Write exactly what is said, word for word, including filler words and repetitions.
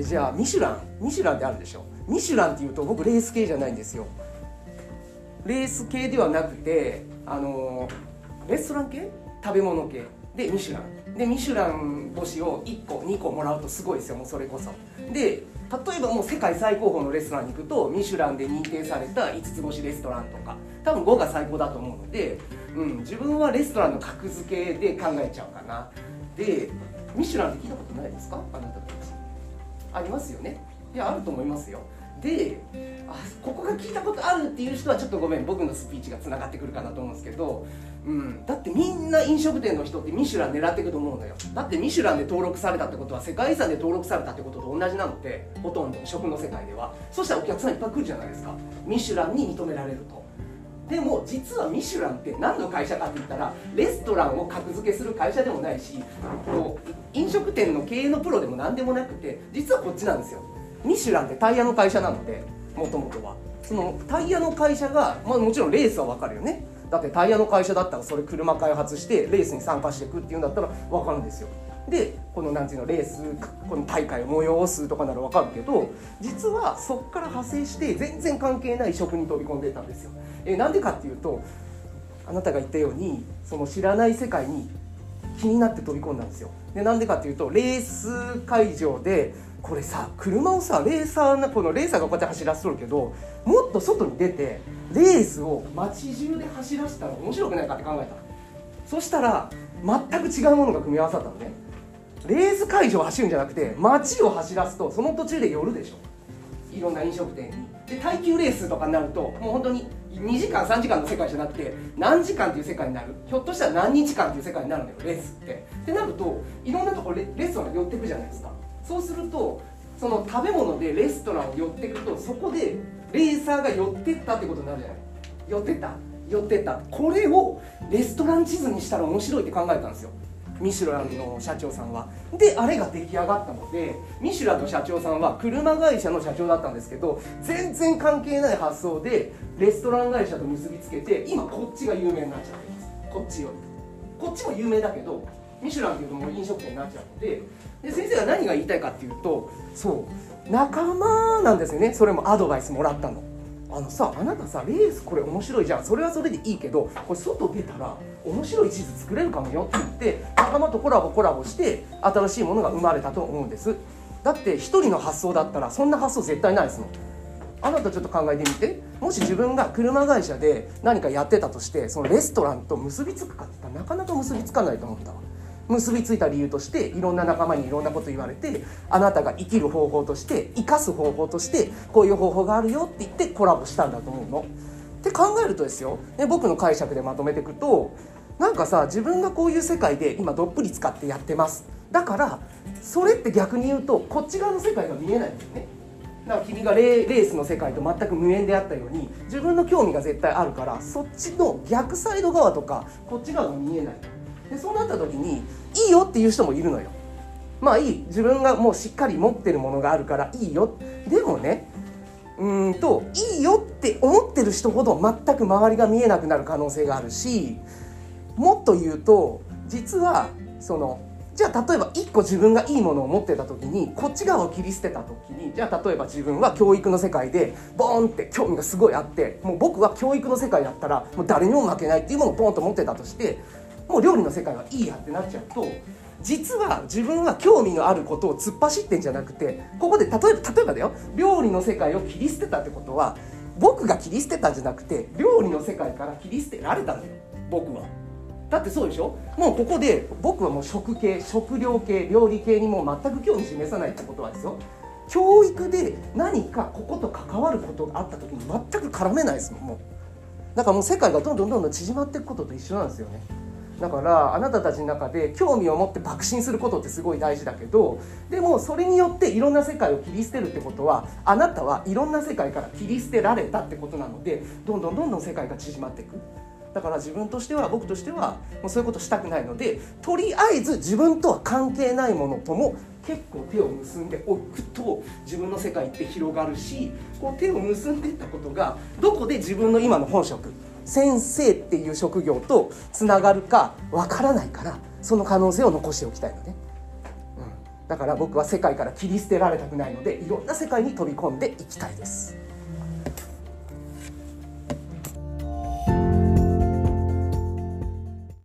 でじゃあミシュランミシュランってあるでしょ。ミシュランっていうと僕レース系じゃないんですよ。レース系ではなくてあのレストラン系食べ物系でミシュランでミシュラン星をいっこにこもらうとすごいですよ。もうそれこそで例えばもう世界最高峰のレストランに行くとミシュランで認定されたいつつぼしレストランとか多分ごが最高だと思うので、うん、自分はレストランの格付けで考えちゃうかな。でミシュランって聞いたことないですかあなたたち。ありますよね。いやあると思いますよ。であここが聞いたことあるっていう人はちょっとごめん僕のスピーチがつながってくるかなと思うんですけど、うん、だってみんな飲食店の人ってミシュラン狙っていくと思うのよ。だってミシュランで登録されたってことは世界遺産で登録されたってことと同じなのでほとんど食の世界ではそしたらお客さんいっぱい来るじゃないですかミシュランに認められると。でも実はミシュランって何の会社かって言ったらレストランを格付けする会社でもないし飲食店の経営のプロでも何でもなくて実はこっちなんですよ。ミシュランってタイヤの会社なのでもともとはそのタイヤの会社が、まあ、もちろんレースは分かるよね。だってタイヤの会社だったらそれ車開発してレースに参加していくっていうんだったら分かるんですよ。でこのなんていうのレースこの大会を催すとかなら分かるけど実はそこから派生して全然関係ない職に飛び込んでたんですよ。えー、なんでかっていうとあなたが言ったようにその知らない世界に気になって飛び込んだんですよ。でなんでかっていうとレース会場でこれさ車をさレーサーなこのレーサーがこうやって走らせとるけどもっと外に出てレースを街中で走らせたら面白くないかって考えた。そしたら全く違うものが組み合わさったのね。レース会場を走るんじゃなくて街を走らすとその途中で寄るでしょいろんな飲食店に。で耐久レースとかになるともう本当ににじかんさんじかんの世界じゃなくて何時間っていう世界になるひょっとしたら何日間っていう世界になるんだよレースって。ってなるといろんなところ レ, レストラン寄ってくじゃないですか。そうするとその食べ物でレストランを寄っていくとそこでレーサーが寄ってったってことになるじゃない。寄ってった寄ってったこれをレストラン地図にしたら面白いって考えたんですよミシュランの社長さんは。であれが出来上がったのでミシュランの社長さんは車会社の社長だったんですけど全然関係ない発想でレストラン会社と結びつけて今こっちが有名になっちゃってます。こっちよりこっちも有名だけどミシュランっていうともう飲食店になっちゃうので。で先生が何が言いたいかっていうとそう仲間なんですよね。それもアドバイスもらったの。あのさあなたさレースこれ面白いじゃんそれはそれでいいけどこれ外出たら面白い地図作れるかもよって言って仲間とコラボコラボして新しいものが生まれたと思うんです。だって一人の発想だったらそんな発想絶対ないですもん。あなたちょっと考えてみてもし自分が車会社で何かやってたとしてそのレストランと結びつくかって言ったらなかなか結びつかないと思ったわ。結びついた理由としていろんな仲間にいろんなこと言われてあなたが生きる方法として生かす方法としてこういう方法があるよって言ってコラボしたんだと思うのって考えるとですよ、ね、僕の解釈でまとめていくとなんかさ自分がこういう世界で今どっぷり使ってやってますだからそれって逆に言うとこっち側の世界が見えないんですよね。だから君がレースの世界と全く無縁であったように自分の興味が絶対あるからそっちの逆サイド側とかこっち側が見えない。でそうなった時にいいよっていう人もいるのよ。まあいい自分がもうしっかり持ってるものがあるからいいよ。でもねうーんといいよって思ってる人ほど全く周りが見えなくなる可能性があるしもっと言うと実はそのじゃあ例えばいっこ自分がいいものを持ってた時にこっち側を切り捨てた時にじゃあ例えば自分は教育の世界でボーンって興味がすごいあってもう僕は教育の世界だったらもう誰にも負けないっていうものをボーンと持ってたとしてもう料理の世界はいいやってなっちゃうと実は自分は興味のあることを突っ走ってんじゃなくてここで例えば、例えばだよ料理の世界を切り捨てたってことは僕が切り捨てたんじゃなくて料理の世界から切り捨てられたのよ僕は。だってそうでしょもうここで僕はもう食系食料系料理系にもう全く興味示さないってことはですよ教育で何かここと関わることがあった時に全く絡めないですもん。もうだからもう世界がどんどんどんどん縮まっていくことと一緒なんですよね。だからあなたたちの中で興味を持って爆心することってすごい大事だけどでもそれによっていろんな世界を切り捨てるってことはあなたはいろんな世界から切り捨てられたってことなのでどんどんどんどん世界が縮まっていく。だから自分としては僕としてはもうそういうことしたくないのでとりあえず自分とは関係ないものとも結構手を結んでおくと自分の世界って広がるしこう手を結んでいったことがどこで自分の今の本職先生っていう職業とつながるかわからないからその可能性を残しておきたいのね、だから僕は世界から切り捨てられたくないので、いろんな世界に飛び込んでいきたいです。